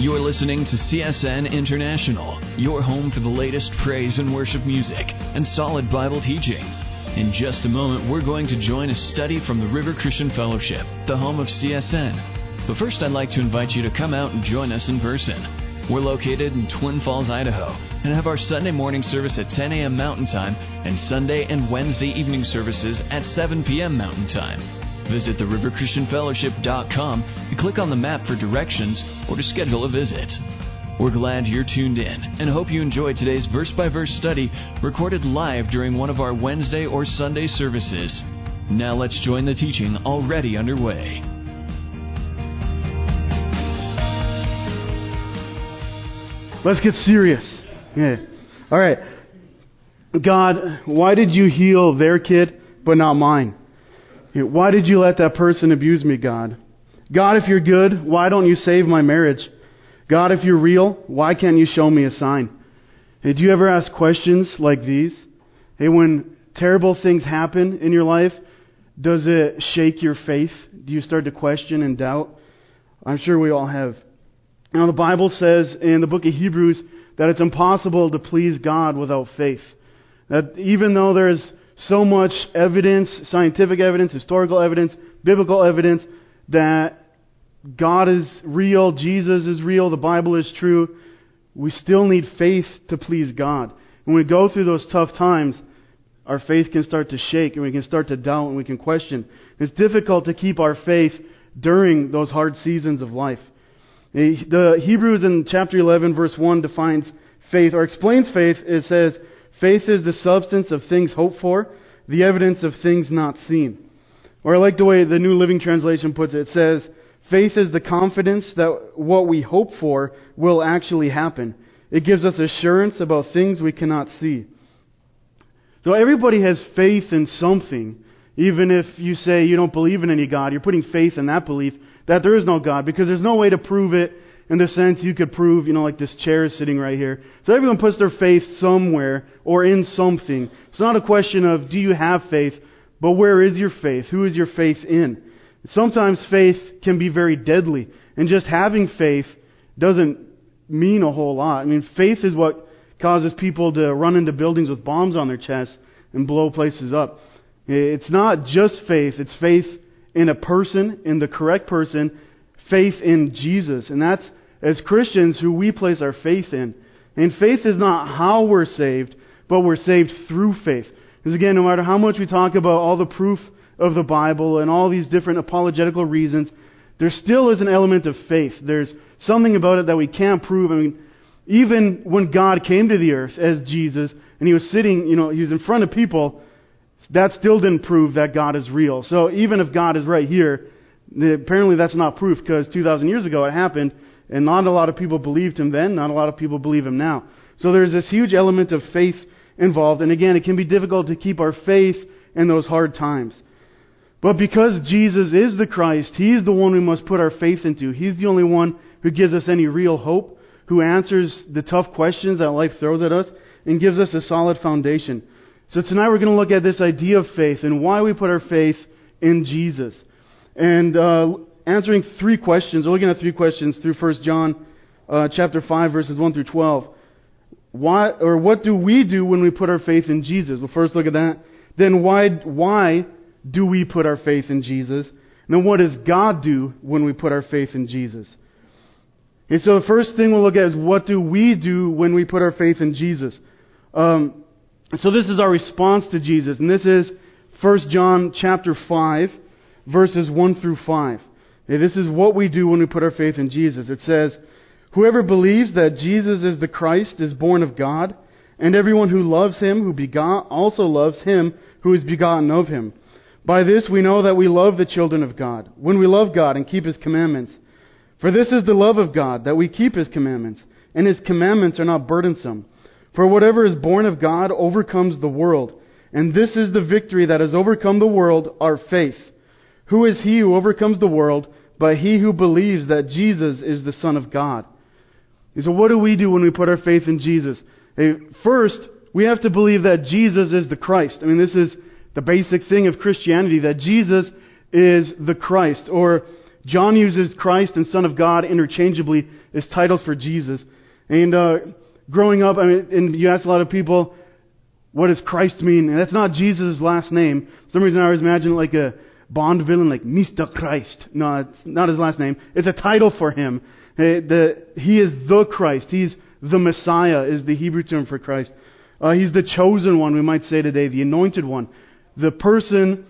You're listening to CSN International, your home for the latest praise and worship music and solid Bible teaching. In just a moment, we're going to join a study from the River Christian Fellowship, the home of CSN. But first, I'd like to invite you to come out and join us in person. We're located in Twin Falls, Idaho, and have our Sunday morning service at 10 a.m. Mountain Time and Sunday and Wednesday evening services at 7 p.m. Mountain Time. Visit the RiverChristianFellowship.com and click on the map for directions or to schedule a visit. We're glad you're tuned in and hope you enjoyed today's verse-by-verse study recorded live during one of our Wednesday or Sunday services. Now let's join the teaching already underway. Let's get serious. Yeah. All right. God, why did you heal their kid but not mine? Why did you let that person abuse me, God? God, if you're good, why don't you save my marriage? God, if you're real, why can't you show me a sign? Hey, do you ever ask questions like these? Hey, when terrible things happen in your life, does it shake your faith? Do you start to question and doubt? I'm sure we all have. Now, the Bible says in the book of Hebrews that it's impossible to please God without faith. That even though there's so much evidence, scientific evidence, historical evidence, biblical evidence, that God is real, Jesus is real, the Bible is true, we still need faith to please God. When we go through those tough times, our faith can start to shake and we can start to doubt and we can question. It's difficult to keep our faith during those hard seasons of life. The Hebrews in chapter 11, verse 1 defines faith, or explains faith. It says, faith is the substance of things hoped for, the evidence of things not seen. Or I like the way the New Living Translation puts it. It says, faith is the confidence that what we hope for will actually happen. It gives us assurance about things we cannot see. So everybody has faith in something. Even if you say you don't believe in any God, you're putting faith in that belief that there is no God, because there's no way to prove it. In the sense you could prove, like this chair is sitting right here. So everyone puts their faith somewhere or in something. It's not a question of do you have faith, but where is your faith? Who is your faith in? Sometimes faith can be very deadly. And just having faith doesn't mean a whole lot. I mean, faith is what causes people to run into buildings with bombs on their chests and blow places up. It's not just faith. It's faith in a person, in the correct person, faith in Jesus. And that's as Christians, who we place our faith in. And faith is not how we're saved, but we're saved through faith. Because again, no matter how much we talk about all the proof of the Bible and all these different apologetical reasons, there still is an element of faith. There's something about it that we can't prove. I mean, even when God came to the earth as Jesus, and he was sitting, he was in front of people, that still didn't prove that God is real. So even if God is right here, apparently that's not proof, because 2,000 years ago it happened, and not a lot of people believed him then, not a lot of people believe him now. So there's this huge element of faith involved, and again, it can be difficult to keep our faith in those hard times. But because Jesus is the Christ, he's the one we must put our faith into. He's the only one who gives us any real hope, who answers the tough questions that life throws at us, and gives us a solid foundation. So tonight we're going to look at this idea of faith and why we put our faith in Jesus. And answering three questions, we're looking at three questions through First John chapter 5, verses 1 through 12. Why, or what do we do when we put our faith in Jesus? We'll first look at that. Then why do we put our faith in Jesus? And then what does God do when we put our faith in Jesus? And so the first thing we'll look at is what do we do when we put our faith in Jesus? So this is our response to Jesus. And this is First John chapter 5. Verses 1 through 5. Now, this is what we do when we put our faith in Jesus. It says, whoever believes that Jesus is the Christ is born of God, and everyone who loves him who begot also loves him who is begotten of him. By this we know that we love the children of God, when we love God and keep his commandments. For this is the love of God, that we keep his commandments, and his commandments are not burdensome. For whatever is born of God overcomes the world, and this is the victory that has overcome the world, our faith. Who is he who overcomes the world, but he who believes that Jesus is the Son of God? So what do we do when we put our faith in Jesus? First, we have to believe that Jesus is the Christ. I mean, this is the basic thing of Christianity, that Jesus is the Christ, or John uses Christ and Son of God interchangeably as titles for Jesus. And growing up, and you ask a lot of people, what does Christ mean? And that's not Jesus' last name. For some reason, I always imagine like a Bond villain, like Mr. Christ. No, it's not his last name. It's a title for him. He is the Christ. He's the Messiah is the Hebrew term for Christ. He's the chosen one, we might say today, the anointed one. The person,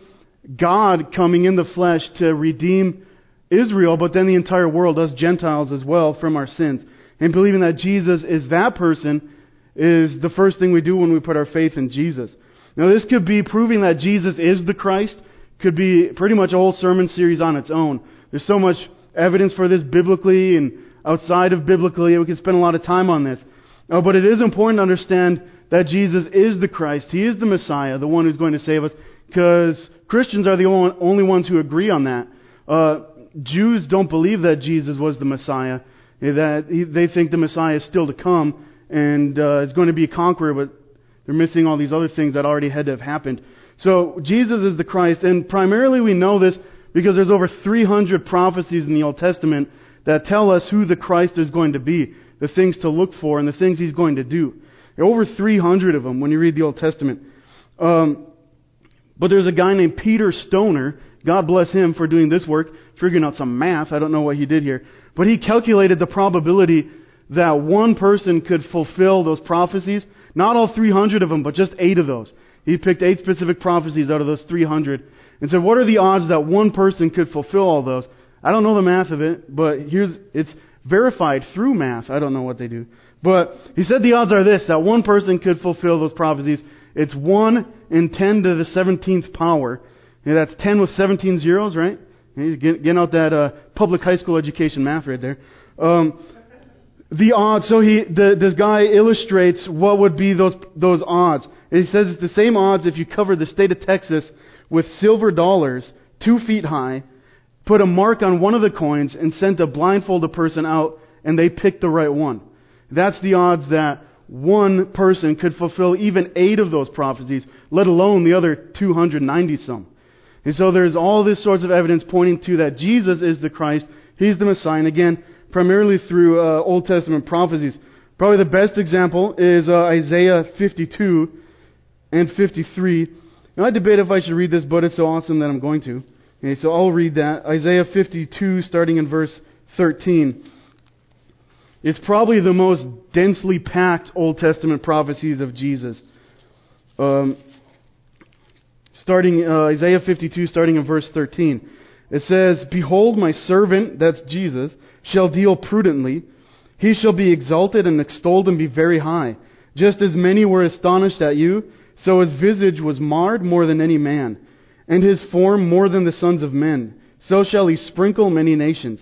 God coming in the flesh to redeem Israel, but then the entire world, us Gentiles as well, from our sins. And believing that Jesus is that person is the first thing we do when we put our faith in Jesus. Now this could be proving that Jesus is the Christ, could be pretty much a whole sermon series on its own. There's so much evidence for this biblically and outside of biblically, we could spend a lot of time on this. But it is important to understand that Jesus is the Christ. He is the Messiah, the one who's going to save us, because Christians are the only ones who agree on that. Jews don't believe that Jesus was the Messiah. They think the Messiah is still to come and is going to be a conqueror, but they're missing all these other things that already had to have happened. So Jesus is the Christ, and primarily we know this because there's over 300 prophecies in the Old Testament that tell us who the Christ is going to be, the things to look for, and the things he's going to do. There are over 300 of them when you read the Old Testament. But there's a guy named Peter Stoner, God bless him for doing this work, figuring out some math, I don't know what he did here, but he calculated the probability that one person could fulfill those prophecies, not all 300 of them, but just 8 of those. He picked 8 specific prophecies out of those 300 and said, what are the odds that one person could fulfill all those? I don't know the math of it, but it's verified through math. I don't know what they do. But he said the odds are this, that one person could fulfill those prophecies. It's 1 in 10 to the 17th power. And that's 10 with 17 zeros, right? He's getting out that public high school education math right there. The odds, so this guy illustrates what would be those odds. And he says it's the same odds if you cover the state of Texas with silver dollars 2 feet high, put a mark on one of the coins, and sent a blindfolded person out, and they picked the right one. That's the odds that one person could fulfill even 8 of those prophecies, let alone the other 290-some. And so there's all this sorts of evidence pointing to that Jesus is the Christ, he's the Messiah, and again, primarily through Old Testament prophecies. Probably the best example is Isaiah 52 and 53. Now I debate if I should read this, but it's so awesome that I'm going to. Okay, so I'll read that. Isaiah 52, starting in verse 13. It's probably the most densely packed Old Testament prophecies of Jesus. Isaiah 52, starting in verse 13. It says, "Behold, my servant," that's Jesus, "shall deal prudently. He shall be exalted and extolled and be very high. Just as many were astonished at you, so his visage was marred more than any man, and his form more than the sons of men. So shall he sprinkle many nations.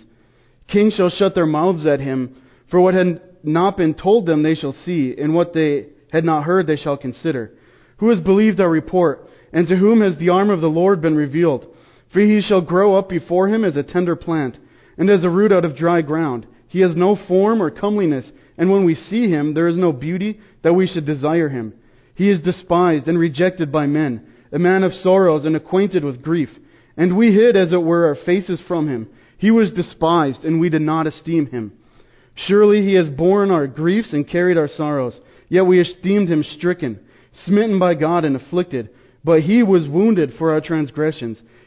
Kings shall shut their mouths at him, for what had not been told them they shall see, and what they had not heard they shall consider. Who has believed our report, and to whom has the arm of the Lord been revealed? For he shall grow up before him as a tender plant, and as a root out of dry ground. He has no form or comeliness, and when we see him there is no beauty that we should desire him. He is despised and rejected by men, a man of sorrows and acquainted with grief. And we hid, as it were, our faces from him. He was despised, and we did not esteem him. Surely he has borne our griefs and carried our sorrows. Yet we esteemed him stricken, smitten by God and afflicted. But he was wounded for our transgressions.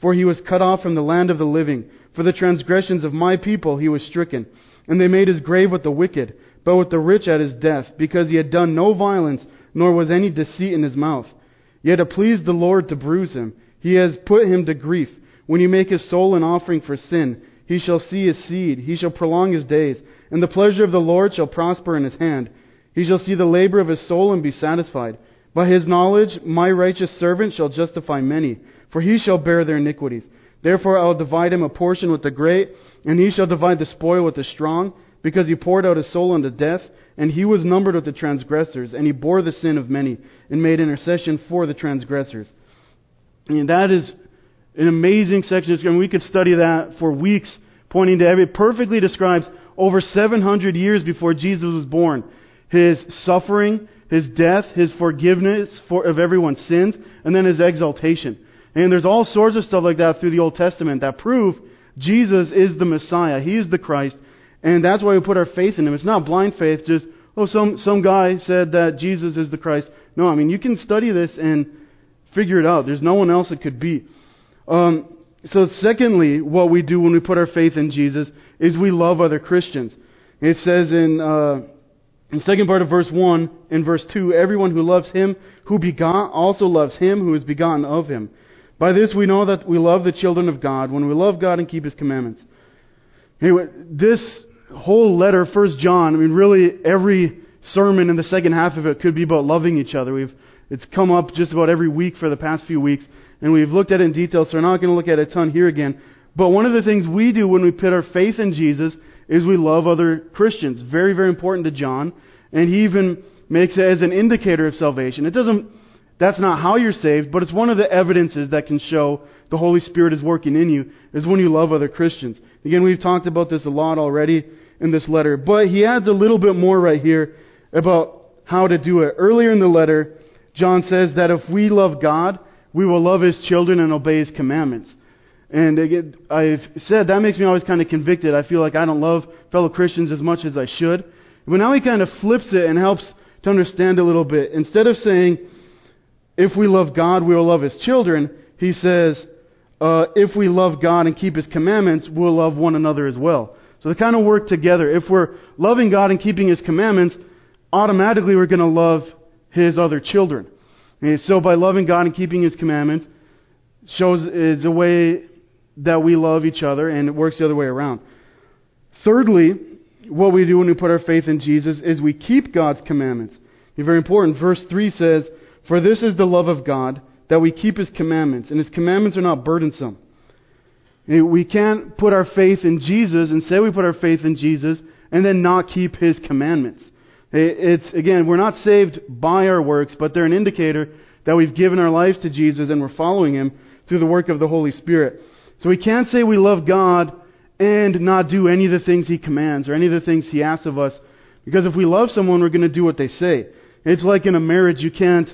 For he was cut off from the land of the living. For the transgressions of my people he was stricken. And they made his grave with the wicked, but with the rich at his death, because he had done no violence, nor was any deceit in his mouth. Yet it pleased the Lord to bruise him. He has put him to grief. When you make his soul an offering for sin, he shall see his seed. He shall prolong his days, and the pleasure of the Lord shall prosper in his hand. He shall see the labor of his soul and be satisfied. By his knowledge, my righteous servant shall justify many, for he shall bear their iniquities. Therefore I will divide him a portion with the great, and he shall divide the spoil with the strong, because he poured out his soul unto death, and he was numbered with the transgressors, and he bore the sin of many, and made intercession for the transgressors." And that is an amazing section of Scripture, and we could study that for weeks, pointing to it perfectly describes over 700 years before Jesus was born, his suffering, his death, his forgiveness of everyone's sins, and then his exaltation. And there's all sorts of stuff like that through the Old Testament that prove Jesus is the Messiah. He is the Christ. And that's why we put our faith in Him. It's not blind faith, just, oh, some guy said that Jesus is the Christ. No, I mean, you can study this and figure it out. There's no one else it could be. So secondly, what we do when we put our faith in Jesus is we love other Christians. It says in the second part of verse 1 and verse 2, "Everyone who loves Him who begot also loves Him who is begotten of Him. By this we know that we love the children of God, when we love God and keep His commandments." Anyway, this whole letter, First John, I mean, really every sermon in the second half of it could be about loving each other. It's come up just about every week for the past few weeks, and we've looked at it in detail, so we're not going to look at it a ton here again. But one of the things we do when we put our faith in Jesus is we love other Christians. Very, very important to John, and he even makes it as an indicator of salvation. That's not how you're saved, but it's one of the evidences that can show the Holy Spirit is working in you, is when you love other Christians. Again, we've talked about this a lot already in this letter, but he adds a little bit more right here about how to do it. Earlier in the letter, John says that if we love God, we will love His children and obey His commandments. And again, I've said that makes me always kind of convicted. I feel like I don't love fellow Christians as much as I should. But now he kind of flips it and helps to understand a little bit. Instead of saying, if we love God, we will love His children, he says, if we love God and keep His commandments, we'll love one another as well. So they kind of work together. If we're loving God and keeping His commandments, automatically we're going to love His other children. And so by loving God and keeping His commandments, it's a way that we love each other, and it works the other way around. Thirdly, what we do when we put our faith in Jesus is we keep God's commandments. It's very important. Verse 3 says, "For this is the love of God, that we keep His commandments, and His commandments are not burdensome." We can't put our faith in Jesus and say we put our faith in Jesus and then not keep His commandments. Again, we're not saved by our works, but they're an indicator that we've given our lives to Jesus and we're following Him through the work of the Holy Spirit. So we can't say we love God and not do any of the things He commands or any of the things He asks of us, because if we love someone, we're going to do what they say. It's like in a marriage, you can't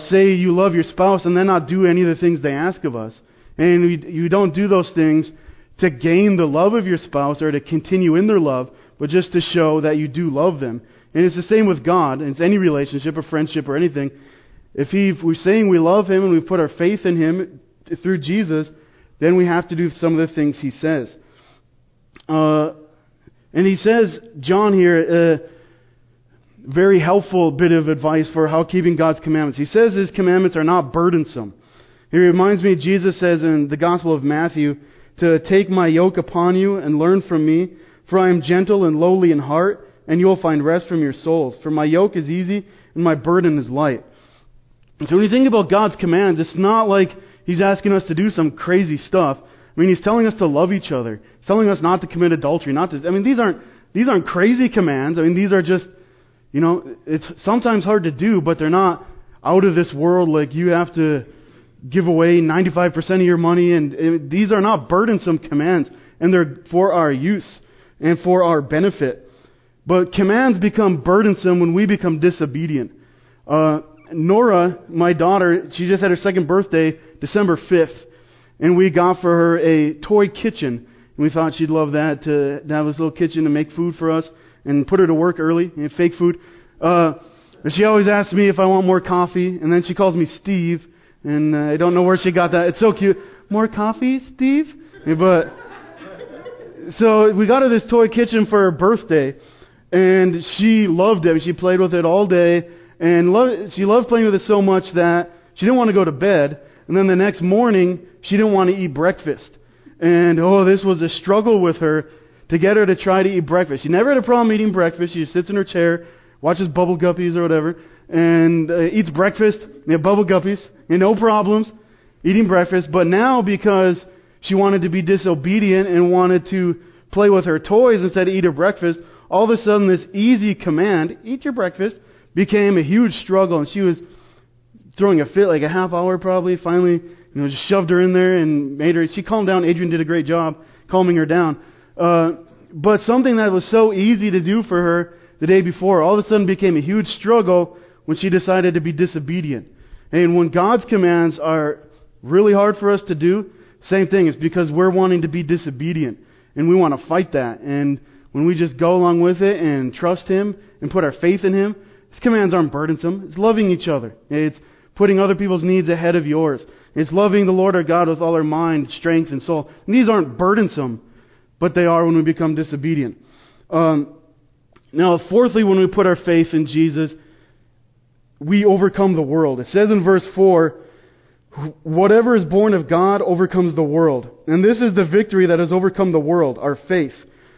say you love your spouse and then not do any of the things they ask of us. And you don't do those things to gain the love of your spouse or to continue in their love, but just to show that you do love them. And it's the same with God. It's any relationship or friendship or anything. If we're saying we love Him and we've put our faith in Him through Jesus, then we have to do some of the things He says. And he says, John here, very helpful bit of advice for how keeping God's commandments. He says His commandments are not burdensome. He reminds me, Jesus says in the Gospel of Matthew, to take my yoke upon you and learn from me, for I am gentle and lowly in heart, and you will find rest from your souls. For my yoke is easy and my burden is light. So when you think about God's commands, it's not like He's asking us to do some crazy stuff. I mean, He's telling us to love each other. He's telling us not to commit adultery. These aren't crazy commands. I mean, these are just, it's sometimes hard to do, but they're not out of this world, like you have to give away 95% of your money. And these are not burdensome commands, and they're for our use and for our benefit. But commands become burdensome when we become disobedient. Nora, my daughter, she just had her second birthday, December 5th, and we got for her a toy kitchen. And we thought she'd love that, to have this little kitchen to make food for us and put her to work early, and fake food. But she always asks me if I want more coffee, and then she calls me Steve, and I don't know where she got that. It's so cute. More coffee, Steve? So we got her this toy kitchen for her birthday, and she loved it. She played with it all day, and she loved playing with it so much that she didn't want to go to bed, and then the next morning, she didn't want to eat breakfast. And, this was a struggle with her to get her to try to eat breakfast. She never had a problem eating breakfast. She just sits in her chair, watches Bubble Guppies or whatever, and eats breakfast. Bubble Guppies, no problems eating breakfast. But now, because She wanted to be disobedient and wanted to play with her toys instead of eat her breakfast. All of a sudden, this easy command, eat your breakfast, became a huge struggle. And she was throwing a fit like a half hour probably. Finally, just shoved her in there and made her... She calmed down. Adrian did a great job calming her down. But something that was so easy to do for her the day before all of a sudden became a huge struggle when she decided to be disobedient. And when God's commands are really hard for us to do, same thing. It's because we're wanting to be disobedient. And we want to fight that. And when we just go along with it and trust Him and put our faith in Him, His commands aren't burdensome. It's loving each other. It's putting other people's needs ahead of yours. It's loving the Lord our God with all our mind, strength, and soul. And these aren't burdensome, but they are when we become disobedient. Now, fourthly, when we put our faith in Jesus, we overcome the world. It says in verse 4, whatever is born of God overcomes the world. And this is the victory that has overcome the world, our faith.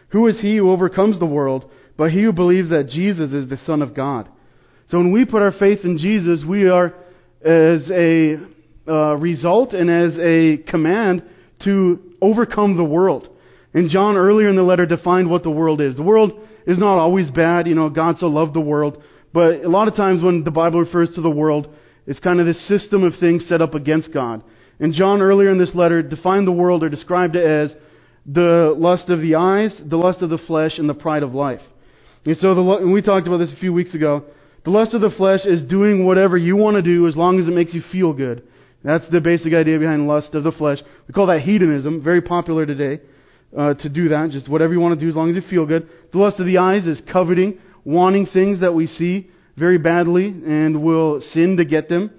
Who is he who overcomes the world, but he who believes that Jesus is the Son of God? So when we put our faith in Jesus, we are, as a result and as a command, to overcome the world. And John earlier in the letter defined what the world is. The world is not always bad. God so loved the world. But a lot of times when the Bible refers to the world, it's kind of this system of things set up against God. And John, earlier in this letter, defined the world or described it as the lust of the eyes, the lust of the flesh, and the pride of life. And so, and we talked about this a few weeks ago, the lust of the flesh is doing whatever you want to do as long as it makes you feel good. That's the basic idea behind lust of the flesh. We call that hedonism, very popular today, to do that, just whatever you want to do as long as you feel good. The lust of the eyes is coveting, wanting things that we see very badly, and will sin to get them.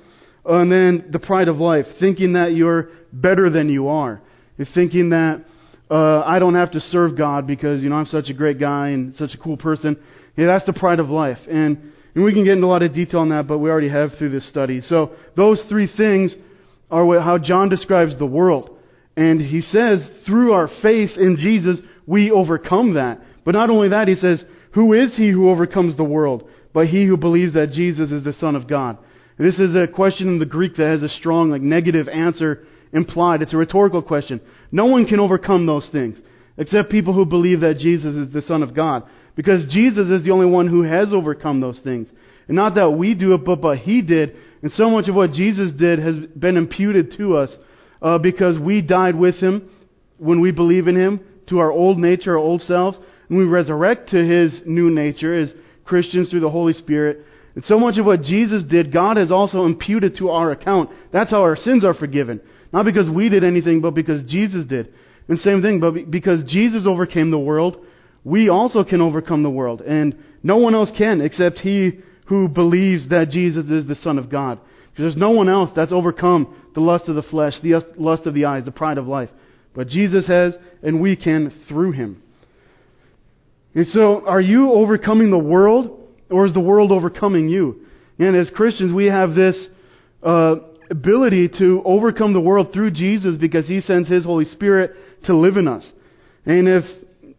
And then the pride of life, thinking that you're better than you are. You're thinking that I don't have to serve God because I'm such a great guy and such a cool person. Yeah, that's the pride of life. And we can get into a lot of detail on that, but we already have through this study. So those three things are how John describes the world. And he says, through our faith in Jesus, we overcome that. But not only that, he says, who is he who overcomes the world? But he who believes that Jesus is the Son of God. And this is a question in the Greek that has a strong negative answer implied. It's a rhetorical question. No one can overcome those things except people who believe that Jesus is the Son of God. Because Jesus is the only one who has overcome those things. And not that we do it, but He did. And so much of what Jesus did has been imputed to us because we died with Him when we believe in Him to our old nature, our old selves. And we resurrect to His new nature, His Christians through the Holy Spirit. And so much of what Jesus did, God has also imputed to our account. That's how our sins are forgiven. Not because we did anything, but because Jesus did. And same thing, but because Jesus overcame the world, we also can overcome the world. And no one else can except he who believes that Jesus is the Son of God. Because there's no one else that's overcome the lust of the flesh, the lust of the eyes, the pride of life. But Jesus has, and we can through him. And so, are you overcoming the world, or is the world overcoming you? And as Christians, we have this ability to overcome the world through Jesus because He sends His Holy Spirit to live in us. And if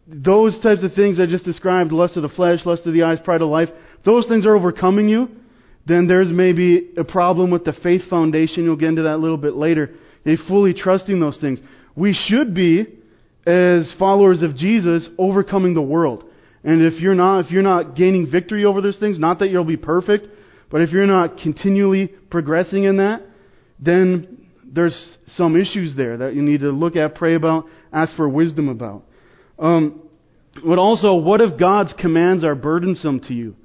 those types of things I just described, lust of the flesh, lust of the eyes, pride of life, those things are overcoming you, then there's maybe a problem with the faith foundation. You'll get into that a little bit later. You're fully trusting those things. We should be, as followers of Jesus, overcoming the world. And if you're not gaining victory over those things, not that you'll be perfect, but if you're not continually progressing in that, then there's some issues there that you need to look at, pray about, ask for wisdom about. But also, what if God's commands are burdensome to you?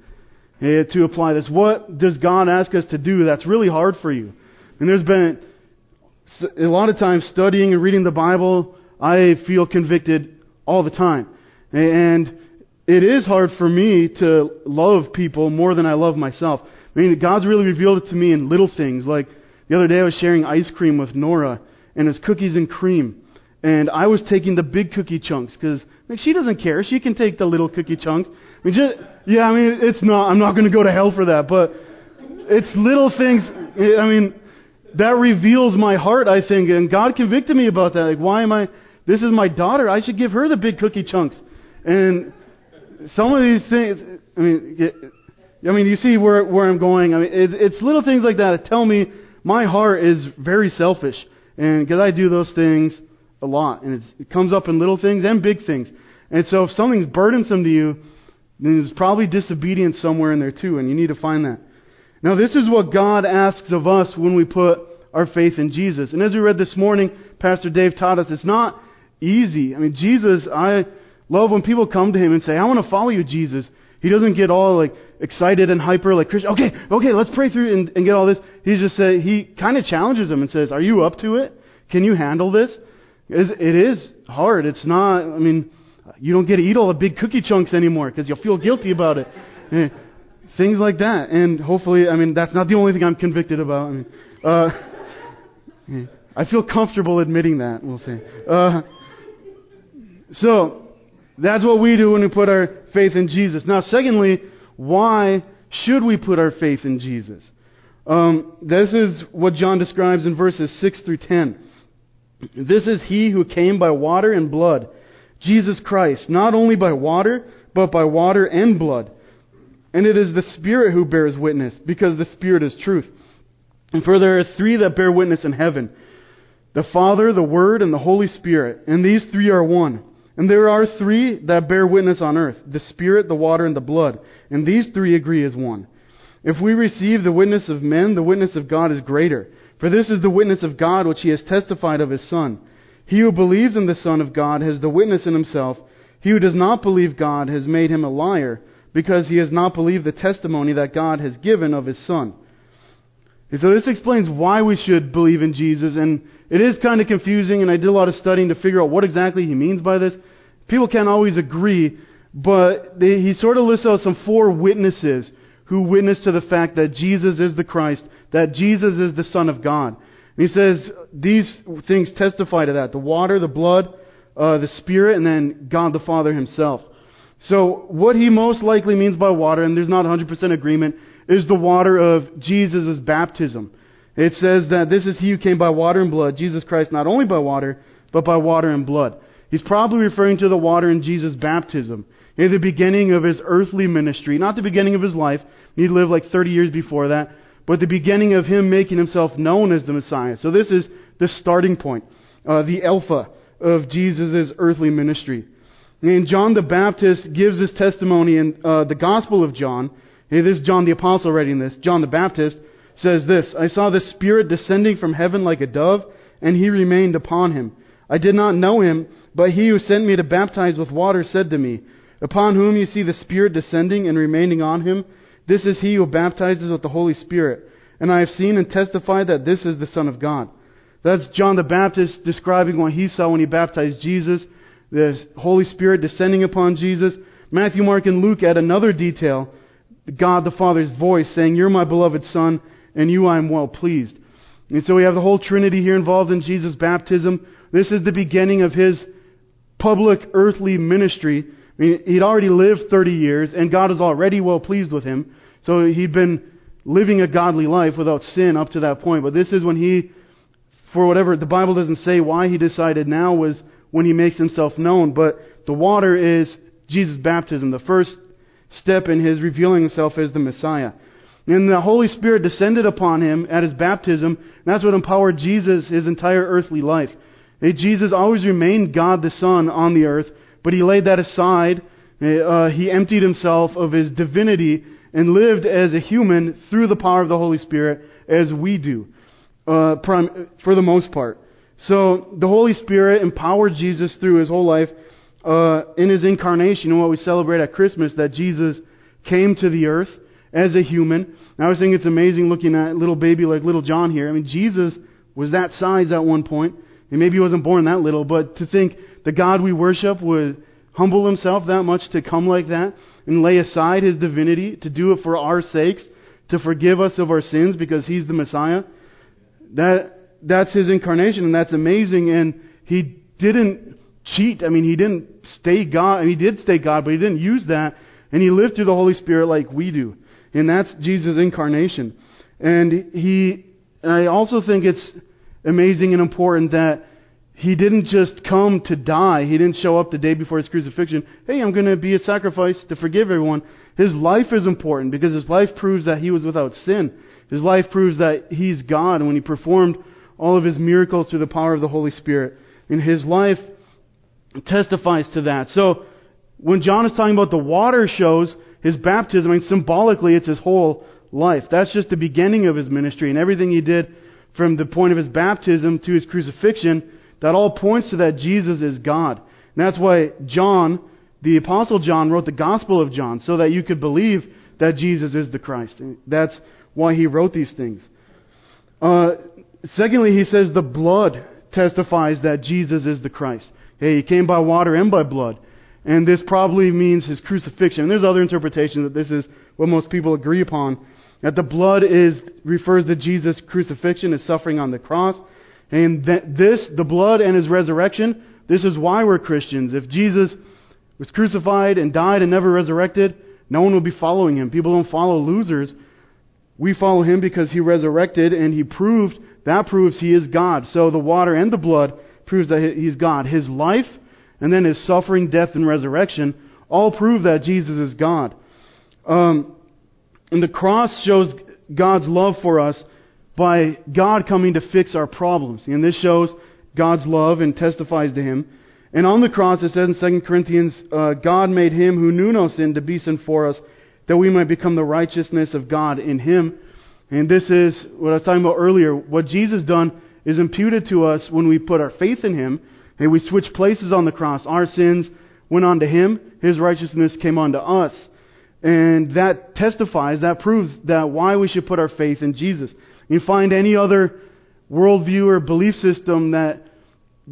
To apply this, what does God ask us to do that's really hard for you? And there's been a lot of times studying and reading the Bible, I feel convicted all the time. And it is hard for me to love people more than I love myself. I mean, God's really revealed it to me in little things. Like the other day I was sharing ice cream with Nora, and it was cookies and cream. And I was taking the big cookie chunks because she doesn't care. She can take the little cookie chunks. I'm not going to go to hell for that. But it's little things. That reveals my heart, I think. And God convicted me about that. Like, why am I... This is my daughter. I should give her the big cookie chunks. And some of these things, you see where I'm going. It's little things like that tell me my heart is very selfish. And because I do those things a lot. And it comes up in little things and big things. And so if something's burdensome to you, then there's probably disobedience somewhere in there too, and you need to find that. Now, this is what God asks of us when we put our faith in Jesus. And as we read this morning, Pastor Dave taught us, it's not easy. I mean, Jesus, I love when people come to him and say, I want to follow you, Jesus. He doesn't get all like excited and hyper like Christian. Okay, let's pray through and get all this. He just said, he kind of challenges them and says, are you up to it? Can you handle this? It is hard. It's not, I mean, you don't get to eat all the big cookie chunks anymore because you'll feel guilty about it. Things like that. And hopefully, I mean, that's not the only thing I'm convicted about. I mean, I feel comfortable admitting that, we'll say. So, that's what we do when we put our faith in Jesus. Now, secondly, why should we put our faith in Jesus? This is what John describes in verses 6 through 10. This is he who came by water and blood, Jesus Christ, not only by water, but by water and blood. And it is the Spirit who bears witness, because the Spirit is truth. And for there are three that bear witness in heaven, the Father, the Word, and the Holy Spirit. And these three are one. And there are three that bear witness on earth, the Spirit, the water, and the blood. And these three agree as one. If we receive the witness of men, the witness of God is greater. For this is the witness of God which he has testified of his Son. He who believes in the Son of God has the witness in himself. He who does not believe God has made him a liar, because he has not believed the testimony that God has given of his Son. And so this explains why we should believe in Jesus, and it is kind of confusing, and I did a lot of studying to figure out what exactly he means by this. People can't always agree, but he sort of lists out some four witnesses who witness to the fact that Jesus is the Christ, that Jesus is the Son of God. And he says these things testify to that, the water, the blood, the Spirit, and then God the Father himself. So what he most likely means by water, and there's not 100% agreement, is the water of Jesus' baptism. It says that this is he who came by water and blood, Jesus Christ, not only by water, but by water and blood. He's probably referring to the water in Jesus' baptism, in the beginning of his earthly ministry, not the beginning of his life. He lived like 30 years before that, but the beginning of him making himself known as the Messiah. So this is the starting point, the alpha of Jesus' earthly ministry. And John the Baptist gives his testimony in the Gospel of John. Hey, this is John the Apostle writing this. John the Baptist says this, I saw the Spirit descending from heaven like a dove, and he remained upon him. I did not know him, but he who sent me to baptize with water said to me, upon whom you see the Spirit descending and remaining on him, this is he who baptizes with the Holy Spirit. And I have seen and testified that this is the Son of God. That's John the Baptist describing what he saw when he baptized Jesus. The Holy Spirit descending upon Jesus. Matthew, Mark, and Luke add another detail. God the Father's voice saying, you're my beloved Son, and you I am well pleased. And so we have the whole Trinity here involved in Jesus' baptism. This is the beginning of his public earthly ministry. I mean, he'd already lived 30 years, and God is already well pleased with him. So he'd been living a godly life without sin up to that point. But this is when he, for whatever, the Bible doesn't say why he decided now was when he makes himself known, but the water is Jesus' baptism, the first step in his revealing himself as the Messiah. And the Holy Spirit descended upon him at his baptism, and that's what empowered Jesus his entire earthly life. Jesus always remained God the Son on the earth, but he laid that aside. He emptied himself of his divinity and lived as a human through the power of the Holy Spirit, as we do, for the most part. So the Holy Spirit empowered Jesus through his whole life in his incarnation, and what we celebrate at Christmas, that Jesus came to the earth as a human. And I was thinking it's amazing looking at little baby like little John here. I mean, Jesus was that size at one point, and maybe he wasn't born that little, but to think the God we worship would humble himself that much to come like that and lay aside his divinity to do it for our sakes, to forgive us of our sins because he's the Messiah, That's his incarnation, and that's amazing. And he didn't cheat. I mean, he didn't stay God. I mean, he did stay God, but he didn't use that. And he lived through the Holy Spirit like we do. And that's Jesus' incarnation. And I also think it's amazing and important that he didn't just come to die. He didn't show up the day before his crucifixion. Hey, I'm going to be a sacrifice to forgive everyone. His life is important because his life proves that he was without sin. His life proves that he's God, and when he performed all of his miracles through the power of the Holy Spirit. in his life testifies to that. So when John is talking about the water shows his baptism, I mean, symbolically it's his whole life. That's just the beginning of his ministry, and everything he did from the point of his baptism to his crucifixion, that all points to that Jesus is God. And that's why John, the Apostle John, wrote the Gospel of John, so that you could believe that Jesus is the Christ. And that's why he wrote these things. Secondly, he says the blood testifies that Jesus is the Christ. Hey, he came by water and by blood. And this probably means his crucifixion. There's other interpretations that this is what most people agree upon. That the blood refers to Jesus' crucifixion, his suffering on the cross. And the blood and his resurrection, this is why we're Christians. If Jesus was crucified and died and never resurrected, no one would be following him. People don't follow losers. We follow him because he resurrected and he proved, that proves he is God. So the water and the blood proves that he's God. His life and then his suffering, death, and resurrection all prove that Jesus is God. And the cross shows God's love for us by God coming to fix our problems. And this shows God's love and testifies to him. And on the cross, it says in 2 Corinthians, God made him who knew no sin to be sin for us, that we might become the righteousness of God in him. And this is what I was talking about earlier. What Jesus done is imputed to us when we put our faith in him, and we switch places on the cross. Our sins went on to him. His righteousness came on to us. And that testifies, that proves that why we should put our faith in Jesus. You find any other worldview or belief system that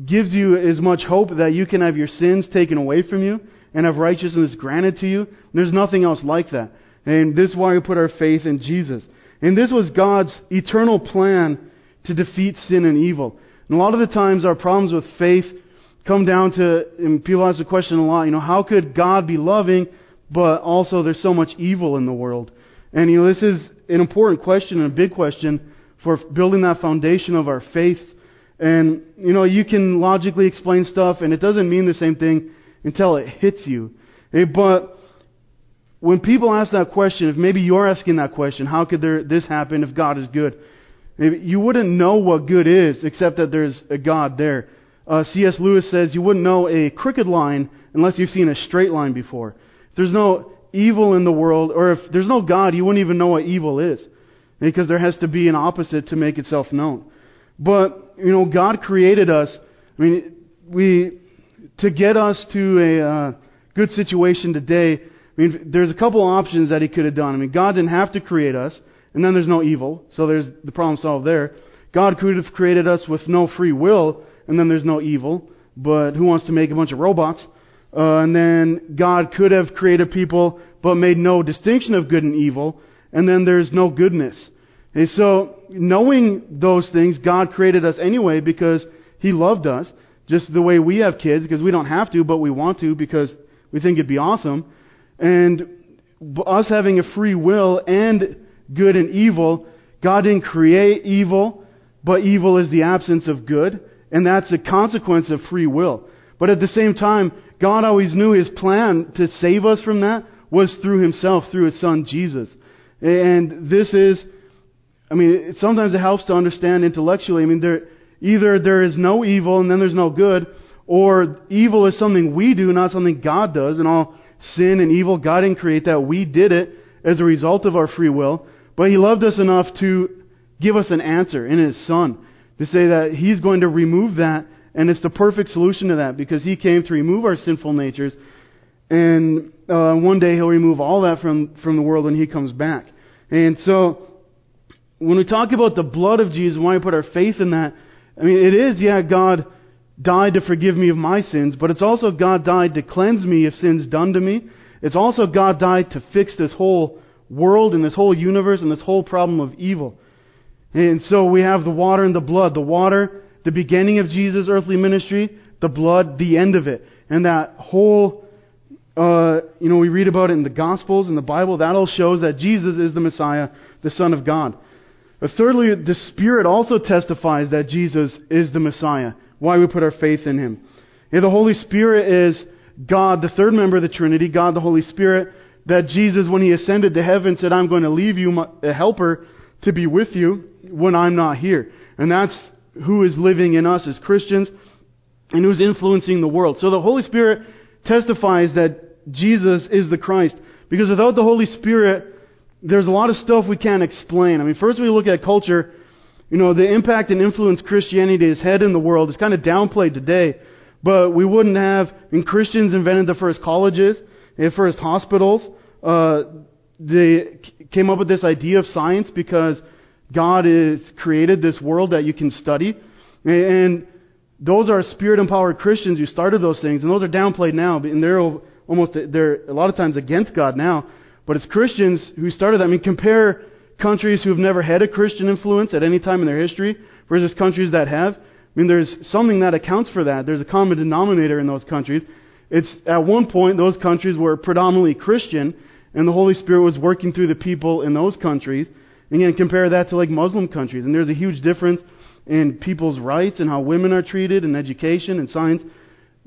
gives you as much hope that you can have your sins taken away from you and have righteousness granted to you. There's nothing else like that. And this is why we put our faith in Jesus. And this was God's eternal plan to defeat sin and evil. And a lot of the times our problems with faith come down to, and people ask the question a lot, how could God be loving, but also there's so much evil in the world? And this is an important question and a big question for building that foundation of our faith. And, you can logically explain stuff, and it doesn't mean the same thing until it hits you. But when people ask that question, if maybe you're asking that question, how could this happen if God is good? You wouldn't know what good is except that there's a God there. C.S. Lewis says you wouldn't know a crooked line unless you've seen a straight line before. If there's no evil in the world, or if there's no God, you wouldn't even know what evil is, because there has to be an opposite to make itself known. But, God created us, to get us to a good situation today. There's a couple options that he could have done. God didn't have to create us, and then there's no evil, so there's the problem solved there. God could have created us with no free will, and then there's no evil, but who wants to make a bunch of robots? And then God could have created people, but made no distinction of good and evil, and then there's no goodness. And so, knowing those things, God created us anyway because he loved us, just the way we have kids, because we don't have to, but we want to because we think it'd be awesome. And us having a free will and good and evil, God didn't create evil, but evil is the absence of good, and that's a consequence of free will. But at the same time, God always knew his plan to save us from that was through himself, through his son Jesus. And this is... sometimes it helps to understand intellectually. Either there is no evil and then there's no good, or evil is something we do, not something God does. And all sin and evil, God didn't create that. We did it as a result of our free will. But he loved us enough to give us an answer in his Son, to say that he's going to remove that, and it's the perfect solution to that because he came to remove our sinful natures. And one day he'll remove all that from the world when he comes back. And so... when we talk about the blood of Jesus, why we put our faith in that, it is, God died to forgive me of my sins, but it's also God died to cleanse me of sins done to me. It's also God died to fix this whole world and this whole universe and this whole problem of evil. And so we have the water and the blood. The water, the beginning of Jesus' earthly ministry, the blood, the end of it. And that whole, we read about it in the Gospels and the Bible, that all shows that Jesus is the Messiah, the Son of God. But thirdly, the Spirit also testifies that Jesus is the Messiah, why we put our faith in him. The Holy Spirit is God, the third member of the Trinity, God the Holy Spirit, that Jesus, when he ascended to heaven, said, I'm going to leave you a helper to be with you when I'm not here. And that's who is living in us as Christians. and who's influencing the world. So the Holy Spirit testifies that Jesus is the Christ, because without the Holy Spirit, there's a lot of stuff we can't explain. I mean, first we look at culture. You know, the impact and influence Christianity has had in the world is kind of downplayed today. But we wouldn't have, Christians invented the first colleges, the first hospitals. They came up with this idea of science because God has created this world that you can study. And those are Spirit-empowered Christians who started those things, and those are downplayed now. And they're a lot of times against God now. But it's Christians who started that. I mean, compare countries who have never had a Christian influence at any time in their history versus countries that have. I mean, there's something that accounts for that. There's a common denominator in those countries. It's at one point, those countries were predominantly Christian, and the Holy Spirit was working through the people in those countries. And again, compare that to like Muslim countries. And there's a huge difference in people's rights and how women are treated and education and science.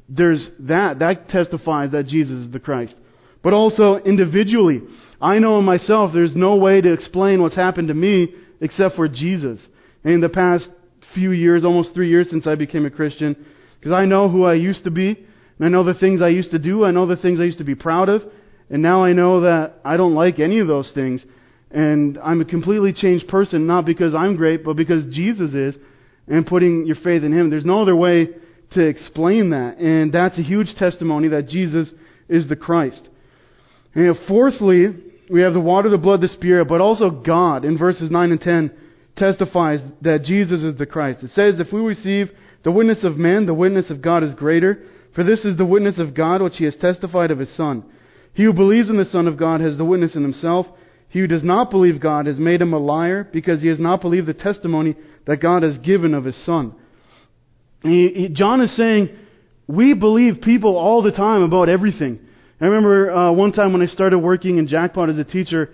There's that. That testifies that Jesus is the Christ. But also individually. I know in myself there's no way to explain what's happened to me except for Jesus. And in the past few years, almost 3 years since I became a Christian, because I know who I used to be, and I know the things I used to do, I know the things I used to be proud of, and now I know that I don't like any of those things. And I'm a completely changed person, not because I'm great, but because Jesus is, and putting your faith in Him. There's no other way to explain that. And that's a huge testimony that Jesus is the Christ. And fourthly, we have the water, the blood, the Spirit, but also God in verses 9 and 10 testifies that Jesus is the Christ. It says, if we receive the witness of men, the witness of God is greater, for this is the witness of God which He has testified of His Son. He who believes in the Son of God has the witness in himself. He who does not believe God has made him a liar, because he has not believed the testimony that God has given of His Son. John is saying, we believe people all the time about everything. I remember one time when I started working in Jackpot as a teacher,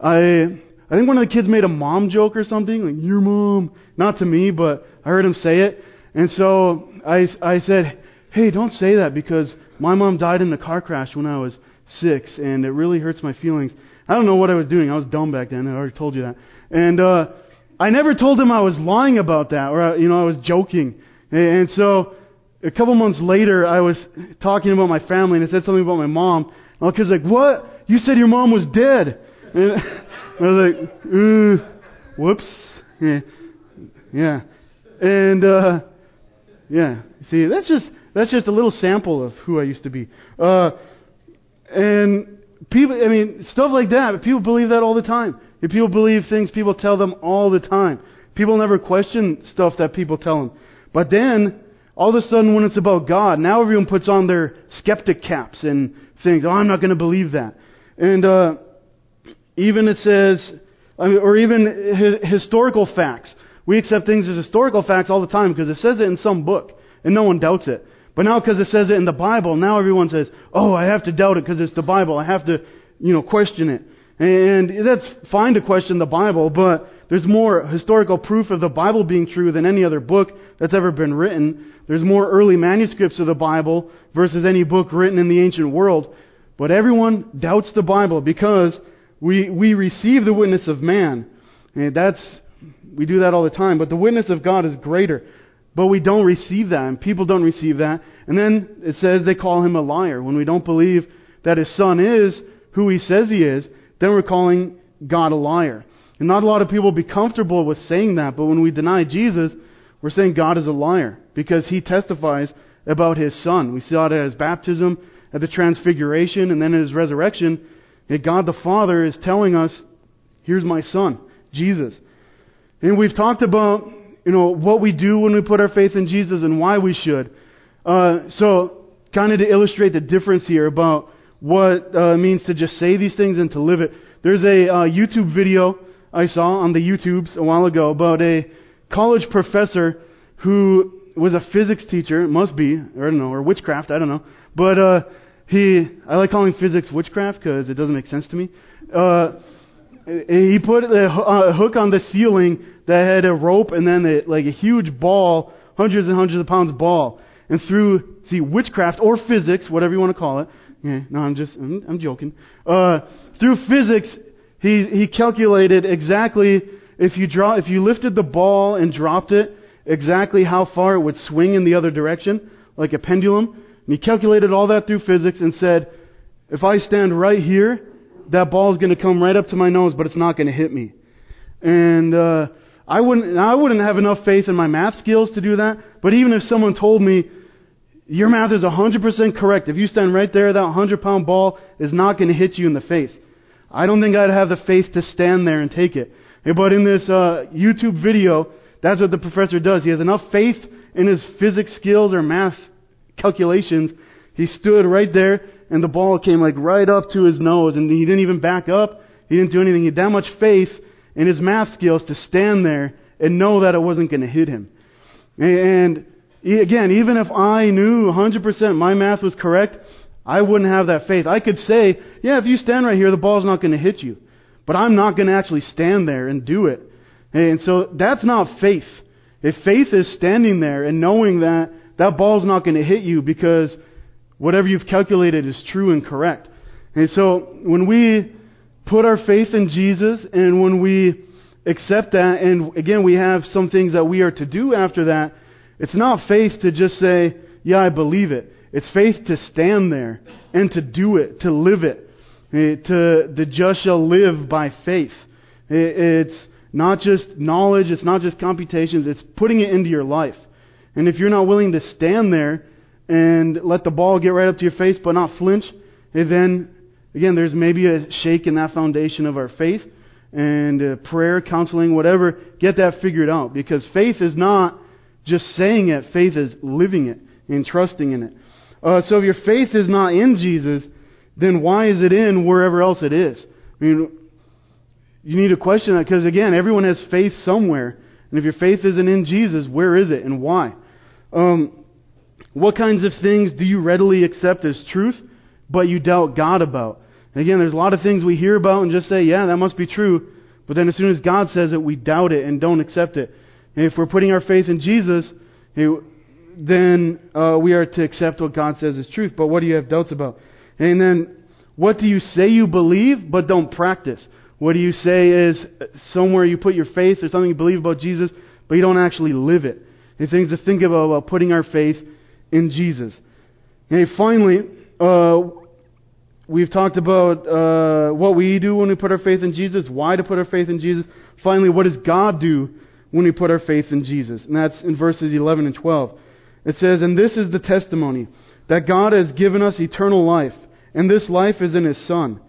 I think one of the kids made a mom joke or something, like, your mom. Not to me, but I heard him say it. And so I said, hey, don't say that, because my mom died in a car crash when I was 6, and it really hurts my feelings. I don't know what I was doing. I was dumb back then. I already told you that. And I never told him I was lying about that, or I was joking. And so a couple months later, I was talking about my family, and I said something about my mom. And all the kids were like, what? You said your mom was dead. And I was like, whoops. Yeah. And, yeah. See, that's just a little sample of who I used to be. And people, stuff like that, but people believe that all the time. If people believe things, people tell them all the time. People never question stuff that people tell them. But then, all of a sudden, when it's about God, now everyone puts on their skeptic caps and things. Oh, I'm not going to believe that. And even it says, or even historical facts. We accept things as historical facts all the time because it says it in some book, and no one doubts it. But now because it says it in the Bible, now everyone says, oh, I have to doubt it because it's the Bible. I have to, question it. And that's fine to question the Bible, but there's more historical proof of the Bible being true than any other book that's ever been written. There's more early manuscripts of the Bible versus any book written in the ancient world. But everyone doubts the Bible because we receive the witness of man. And we do that all the time. But the witness of God is greater. But we don't receive that, and people don't receive that. And then it says they call Him a liar. When we don't believe that His Son is who He says He is, then we're calling God a liar. And not a lot of people be comfortable with saying that, but when we deny Jesus, we're saying God is a liar because He testifies about His Son. We saw it at His baptism, at the transfiguration, and then at His resurrection. That God the Father is telling us, here's my Son, Jesus. And we've talked about, what we do when we put our faith in Jesus and why we should. So, kind of to illustrate the difference here about what it means to just say these things and to live it. There's a YouTube video I saw on the YouTubes a while ago about a college professor who was a physics teacher, must be, or I don't know, or witchcraft, I don't know. But I like calling physics witchcraft because it doesn't make sense to me. He put a hook on the ceiling that had a rope and then a huge ball, hundreds and hundreds of pounds ball. And through, witchcraft or physics, whatever you want to call it. Yeah, no, I'm joking. Through physics, He calculated exactly if you lifted the ball and dropped it, exactly how far it would swing in the other direction. like a pendulum, and he calculated all that through physics and said, if I stand right here, that ball is going to come right up to my nose, but it's not going to hit me. And I wouldn't have enough faith in my math skills to do that, but even if someone told me, your math is 100% correct. If you stand right there, that 100-pound ball is not going to hit you in the face. I don't think I'd have the faith to stand there and take it. But in this YouTube video, that's what the professor does. He has enough faith in his physics skills or math calculations. He stood right there, and the ball came like right up to his nose, and he didn't even back up. He didn't do anything. He had that much faith in his math skills to stand there and know that it wasn't going to hit him. And again, even if I knew 100% my math was correct, I wouldn't have that faith. I could say, yeah, if you stand right here, the ball's not going to hit you. But I'm not going to actually stand there and do it. And so that's not faith. If faith is standing there and knowing that that ball's not going to hit you because whatever you've calculated is true and correct. And so when we put our faith in Jesus and when we accept that, and again, we have some things that we are to do after that, it's not faith to just say, yeah, I believe it. It's faith to stand there and to do it, to live it. The just shall live by faith. It's not just knowledge, it's not just computations, it's putting it into your life. And if you're not willing to stand there and let the ball get right up to your face but not flinch, then, again, there's maybe a shake in that foundation of our faith. And prayer, counseling, whatever, get that figured out. Because faith is not just saying it, faith is living it and trusting in it. So if your faith is not in Jesus, then why is it in wherever else it is? I mean, you need to question that because, again, everyone has faith somewhere. And if your faith isn't in Jesus, where is it and why? What kinds of things do you readily accept as truth, but you doubt God about? And again, there's a lot of things we hear about and just say, yeah, that must be true. But then as soon as God says it, we doubt it and don't accept it. And if we're putting our faith in Jesus, then we are to accept what God says is truth. But what do you have doubts about? And then, what do you say you believe, but don't practice? What do you say is somewhere you put your faith or something you believe about Jesus, but you don't actually live it? And things to think about putting our faith in Jesus. And finally, we've talked about what we do when we put our faith in Jesus, why to put our faith in Jesus. Finally, what does God do when we put our faith in Jesus? And that's in verses 11 and 12. It says, and this is the testimony, that God has given us eternal life, and this life is in His Son.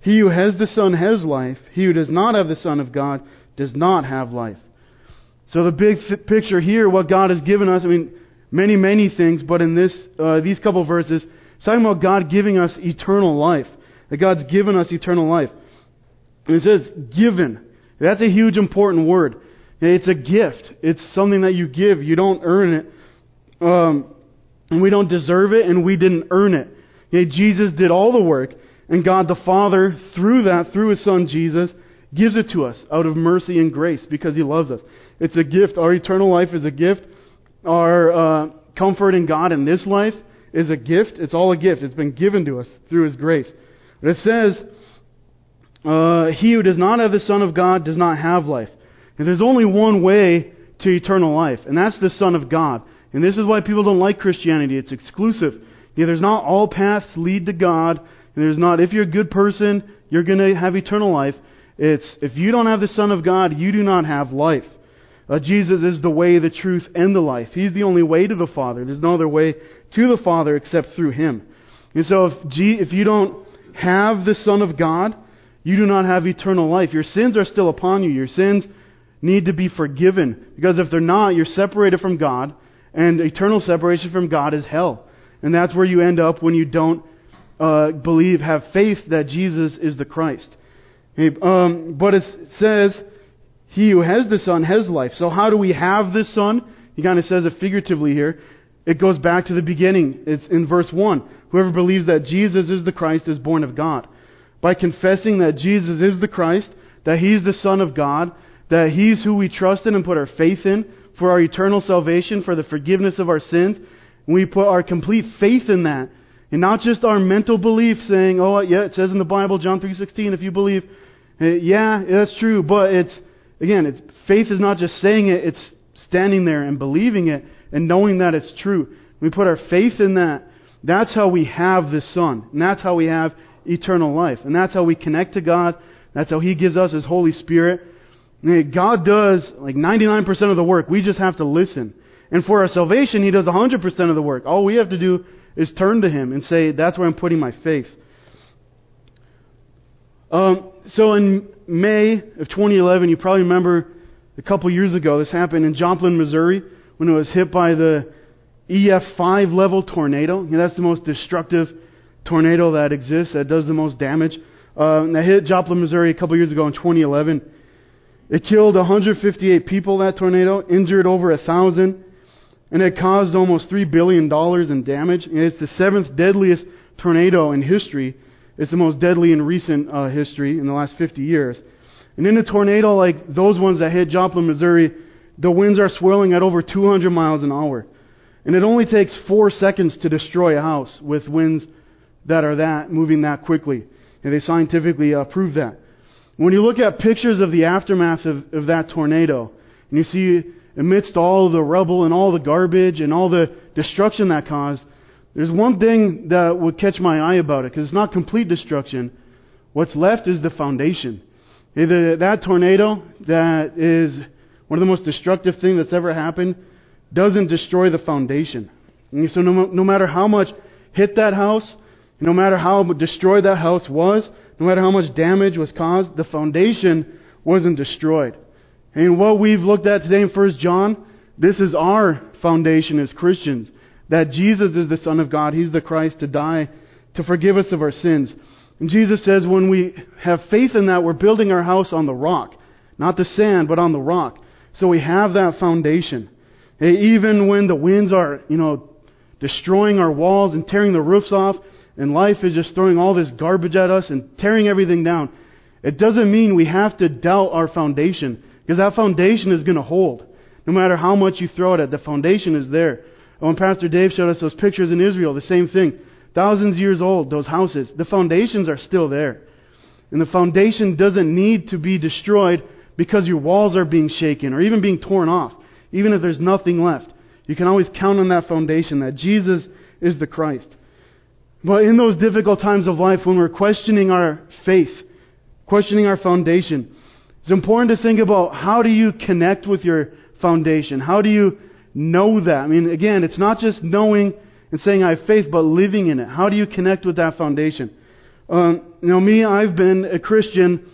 He who has the Son has life. He who does not have the Son of God does not have life. So the big picture here, what God has given us, I mean, many, many things, but in this these couple verses, it's talking about God giving us eternal life, that God's given us eternal life. And it says, given. That's a huge, important word. It's a gift. It's something that you give. You don't earn it. And we don't deserve it, and we didn't earn it. Yet Jesus did all the work, and God the Father, through that, through His Son Jesus, gives it to us out of mercy and grace because He loves us. It's a gift. Our eternal life is a gift. Our comfort in God in this life is a gift. It's all a gift. It's been given to us through His grace. But it says, he who does not have the Son of God does not have life. And there's only one way to eternal life, and that's the Son of God. And this is why people don't like Christianity. It's exclusive. Yeah, there's not all paths lead to God. And there's not, if you're a good person, you're going to have eternal life. It's, if you don't have the Son of God, you do not have life. Jesus is the way, the truth, and the life. He's the only way to the Father. There's no other way to the Father except through Him. And so if you don't have the Son of God, you do not have eternal life. Your sins are still upon you. Your sins need to be forgiven. Because if they're not, you're separated from God. And eternal separation from God is hell. And that's where you end up when you don't believe, have faith that Jesus is the Christ. But it says, he who has the Son has life. So how do we have this Son? He kind of says it figuratively here. It goes back to the beginning. It's in verse 1. Whoever believes that Jesus is the Christ is born of God. By confessing that Jesus is the Christ, that He's the Son of God, that He's who we trust in and put our faith in, for our eternal salvation, for the forgiveness of our sins. And we put our complete faith in that. And not just our mental belief saying, oh, yeah, it says in the Bible, John 3:16, if you believe, yeah, that's true. But it's, again, it's faith is not just saying it, it's standing there and believing it and knowing that it's true. We put our faith in that. That's how we have the Son. And that's how we have eternal life. And that's how we connect to God. That's how He gives us His Holy Spirit. And God does like 99% of the work. We just have to listen. And for our salvation, He does 100% of the work. All we have to do is turn to Him and say, that's where I'm putting my faith. So in May of 2011, you probably remember a couple years ago, this happened in Joplin, Missouri, when it was hit by the EF5 level tornado. You know, that's the most destructive tornado that exists, that does the most damage. That hit Joplin, Missouri a couple years ago in 2011. It killed 158 people, that tornado, injured over 1,000, and it caused almost $3 billion in damage. And it's the seventh deadliest tornado in history. It's the most deadly in recent history, in the last 50 years. And in a tornado like those ones that hit Joplin, Missouri, the winds are swirling at over 200 miles an hour. And it only takes 4 seconds to destroy a house with winds that are moving that quickly. And they scientifically prove that. When you look at pictures of the aftermath of that tornado, and you see amidst all the rubble and all the garbage and all the destruction that caused, there's one thing that would catch my eye about it, because it's not complete destruction. What's left is the foundation. That tornado, that is one of the most destructive things that's ever happened, doesn't destroy the foundation. And so no matter how much hit that house, no matter how destroyed that house was, no matter how much damage was caused, the foundation wasn't destroyed. And what we've looked at today in First John, this is our foundation as Christians, that Jesus is the Son of God. He's the Christ to die, to forgive us of our sins. And Jesus says when we have faith in that, we're building our house on the rock. Not the sand, but on the rock. So we have that foundation. Even when the winds are, destroying our walls and tearing the roofs off, and life is just throwing all this garbage at us and tearing everything down, it doesn't mean we have to doubt our foundation, because that foundation is going to hold. No matter how much you throw it at, the foundation is there. And when Pastor Dave showed us those pictures in Israel, the same thing. Thousands of years old, those houses, the foundations are still there. And the foundation doesn't need to be destroyed because your walls are being shaken or even being torn off, even if there's nothing left. You can always count on that foundation, that Jesus is the Christ. But in those difficult times of life, when we're questioning our faith, questioning our foundation, it's important to think about, how do you connect with your foundation? How do you know that? I mean, again, it's not just knowing and saying I have faith, but living in it. How do you connect with that foundation? I've been a Christian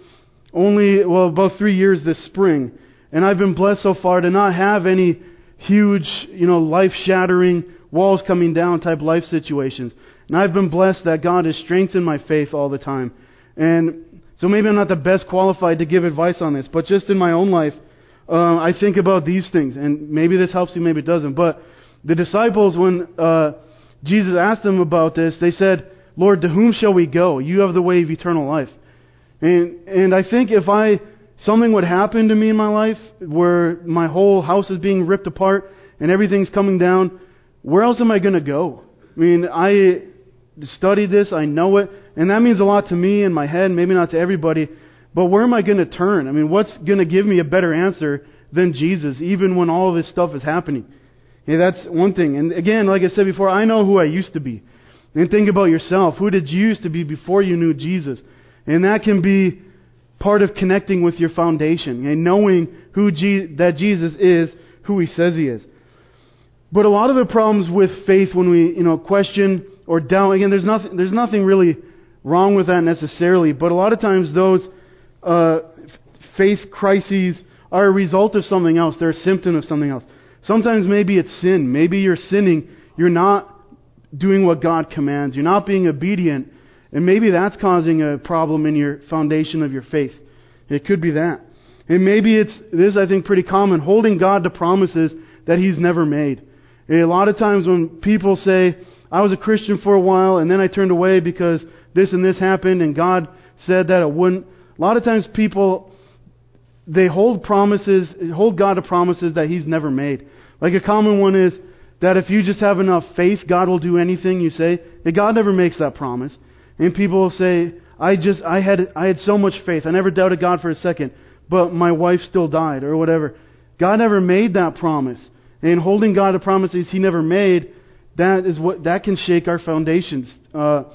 about 3 years this spring. And I've been blessed so far to not have any huge, life-shattering, walls coming down type life situations. And I've been blessed that God has strengthened my faith all the time. And so maybe I'm not the best qualified to give advice on this, but just in my own life, I think about these things. And maybe this helps you, maybe it doesn't. But the disciples, when Jesus asked them about this, they said, "Lord, to whom shall we go? You have the way of eternal life." And I think if something would happen to me in my life where my whole house is being ripped apart and everything's coming down, where else am I going to go? I mean, I studied this, I know it, and that means a lot to me in my head, maybe not to everybody, but where am I going to turn? I mean, what's going to give me a better answer than Jesus, even when all of this stuff is happening? Yeah, that's one thing. And again, like I said before, I know who I used to be. And think about yourself. Who did you used to be before you knew Jesus? And that can be part of connecting with your foundation and knowing that Jesus is who He says He is. But a lot of the problems with faith when we question or doubt, again, there's nothing really wrong with that necessarily, but a lot of times those faith crises are a result of something else. They're a symptom of something else. Sometimes maybe it's sin. Maybe you're sinning. You're not doing what God commands. You're not being obedient. And maybe that's causing a problem in your foundation of your faith. It could be that. And maybe this is, I think, pretty common, holding God to promises that He's never made. And a lot of times when people say, I was a Christian for a while and then I turned away because this and this happened and God said that it wouldn't. A lot of times people, they hold God to promises that He's never made. Like a common one is that if you just have enough faith, God will do anything you say. That God never makes that promise. And people will say, I had so much faith, I never doubted God for a second, but my wife still died, or whatever. God never made that promise. And holding God to promises He never made That is what that can shake our foundations. And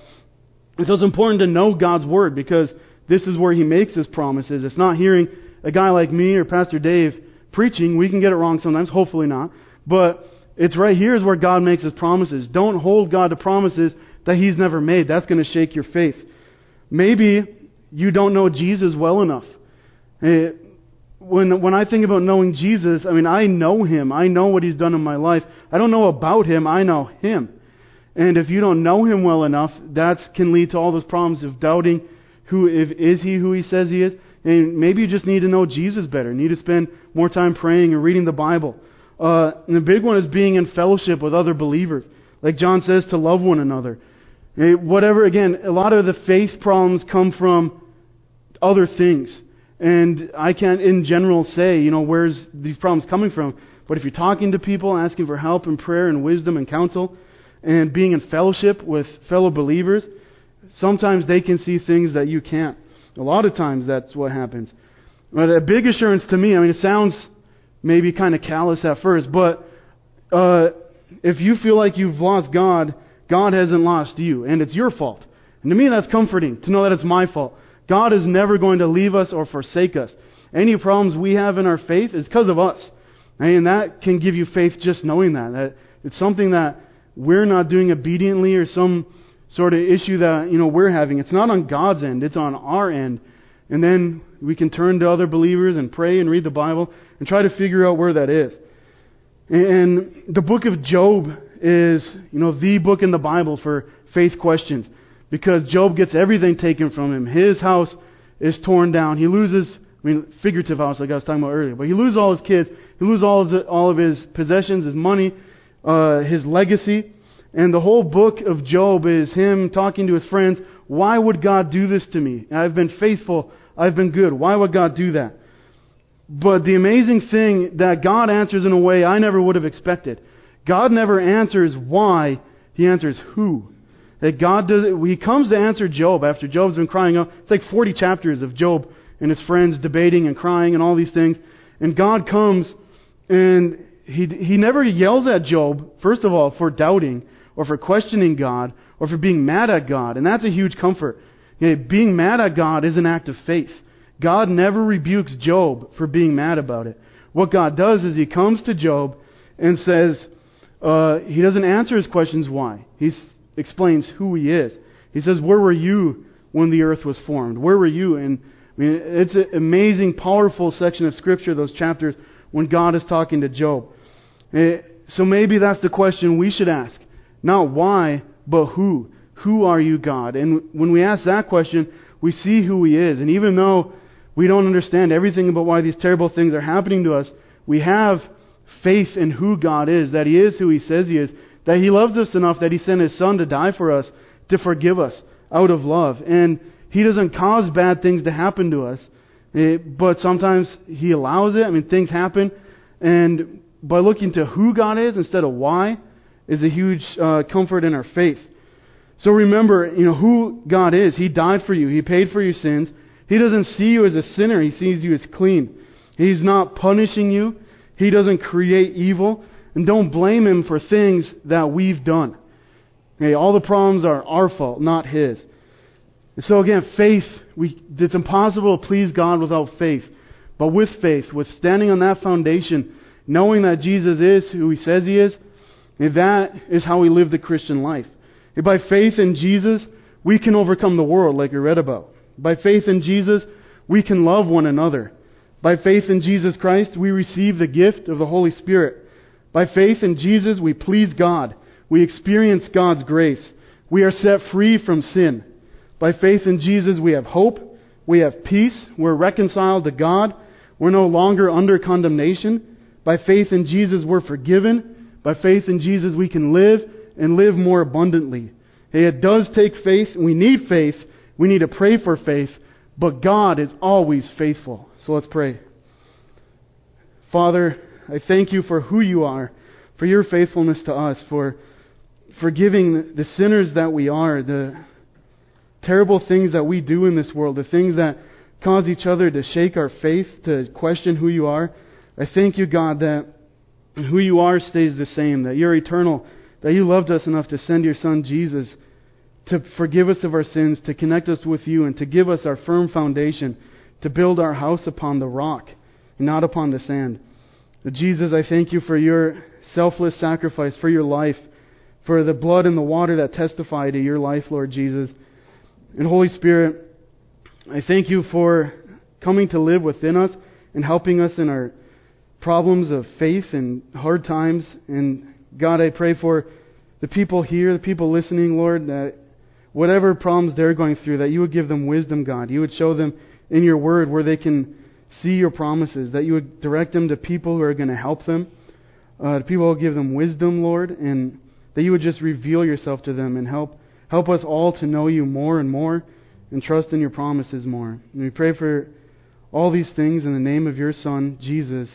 so it's important to know God's Word, because this is where He makes His promises. It's not hearing a guy like me or Pastor Dave preaching. We can get it wrong sometimes, hopefully not. But it's right here is where God makes His promises. Don't hold God to promises that He's never made. That's going to shake your faith. Maybe you don't know Jesus well enough. When I think about knowing Jesus, I mean, I know Him. I know what He's done in my life. I don't know about Him. I know Him. And if you don't know Him well enough, that can lead to all those problems of doubting is He who He says He is. And maybe you just need to know Jesus better. You need to spend more time praying and reading the Bible. And the big one is being in fellowship with other believers. Like John says, to love one another. Whatever, again, a lot of the faith problems come from other things. And I can't in general say, where's these problems coming from. But if you're talking to people, asking for help and prayer and wisdom and counsel, and being in fellowship with fellow believers, sometimes they can see things that you can't. A lot of times that's what happens. But a big assurance to me, I mean, it sounds maybe kind of callous at first, but if you feel like you've lost God, God hasn't lost you, and it's your fault. And to me, that's comforting, to know that it's my fault. God is never going to leave us or forsake us. Any problems we have in our faith is because of us. And that can give you faith just knowing that it's something that we're not doing obediently, or some sort of issue that we're having. It's not on God's end, it's on our end. And then we can turn to other believers and pray and read the Bible and try to figure out where that is. And the book of Job is, the book in the Bible for faith questions, because Job gets everything taken from him. His house is torn down. He loses, figurative house like I was talking about earlier, but he loses all his kids. He loses all of his possessions, his money, his legacy. And the whole book of Job is him talking to his friends. Why would God do this to me? I've been faithful. I've been good. Why would God do that? But the amazing thing that God answers in a way I never would have expected. God never answers why. He answers who. That God does it. He comes to answer Job after Job's been crying out. It's like 40 chapters of Job and his friends debating and crying and all these things. And God comes, and He never yells at Job, first of all, for doubting or for questioning God or for being mad at God. And that's a huge comfort. Being mad at God is an act of faith. God never rebukes Job for being mad about it. What God does is He comes to Job and says, He doesn't answer his questions why. He explains who He is. He says, where were you when the earth was formed? Where were you? And it's an amazing, powerful section of Scripture, those chapters, when God is talking to Job. So maybe that's the question we should ask. Not why, but who. Who are you, God? And when we ask that question, we see who He is. And even though we don't understand everything about why these terrible things are happening to us, we have faith in who God is, that He is who He says He is, that He loves us enough that He sent His Son to die for us, to forgive us out of love. And He doesn't cause bad things to happen to us, but sometimes He allows it. Things happen. And by looking to who God is instead of why is a huge comfort in our faith. So remember, who God is. He died for you. He paid for your sins. He doesn't see you as a sinner. He sees you as clean. He's not punishing you. He doesn't create evil. And don't blame Him for things that we've done. All the problems are our fault, not His. And so again, faith, it's impossible to please God without faith. But with faith, with standing on that foundation, knowing that Jesus is who He says He is, that is how we live the Christian life. And by faith in Jesus, we can overcome the world, like you read about. By faith in Jesus, we can love one another. By faith in Jesus Christ, we receive the gift of the Holy Spirit. By faith in Jesus, we please God. We experience God's grace. We are set free from sin. By faith in Jesus, we have hope. We have peace. We're reconciled to God. We're no longer under condemnation. By faith in Jesus, we're forgiven. By faith in Jesus, we can live and live more abundantly. It does take faith. We need faith. We need to pray for faith. But God is always faithful. So let's pray. Father, I thank You for who You are, for Your faithfulness to us, for forgiving the sinners that we are, the terrible things that we do in this world, the things that cause each other to shake our faith, to question who You are. I thank You, God, that who You are stays the same, that You're eternal, that you loved us enough to send your Son Jesus to forgive us of our sins, to connect us with you, and to give us our firm foundation, to build our house upon the rock and not upon the sand. Jesus, I thank you for your selfless sacrifice, for your life, for the blood and the water that testify to your life, Lord Jesus. And Holy Spirit, I thank you for coming to live within us and helping us in our problems of faith and hard times. And God, I pray for the people here, the people listening, Lord, that whatever problems they're going through, that you would give them wisdom, God. You would show them in your word where they can see your promises, that you would direct them to people who are going to help them, to people who will give them wisdom, Lord, and that you would just reveal yourself to them and help us all to know you more and more and trust in your promises more. And we pray for all these things in the name of your Son, Jesus.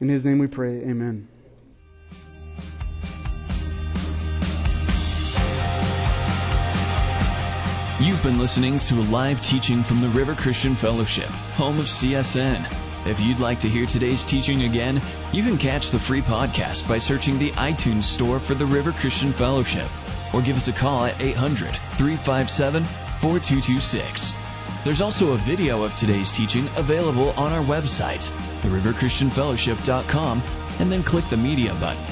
In his name we pray, amen. You've been listening to a live teaching from the River Christian Fellowship, home of CSN. If you'd like to hear today's teaching again, you can catch the free podcast by searching the iTunes store for the River Christian Fellowship, or give us a call at 800-357-4226. There's also a video of today's teaching available on our website, theriverchristianfellowship.com, and then click the media button.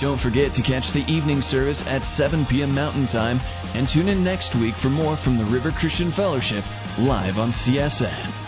Don't forget to catch the evening service at 7 p.m. Mountain Time, and tune in next week for more from the River Christian Fellowship live on CSN.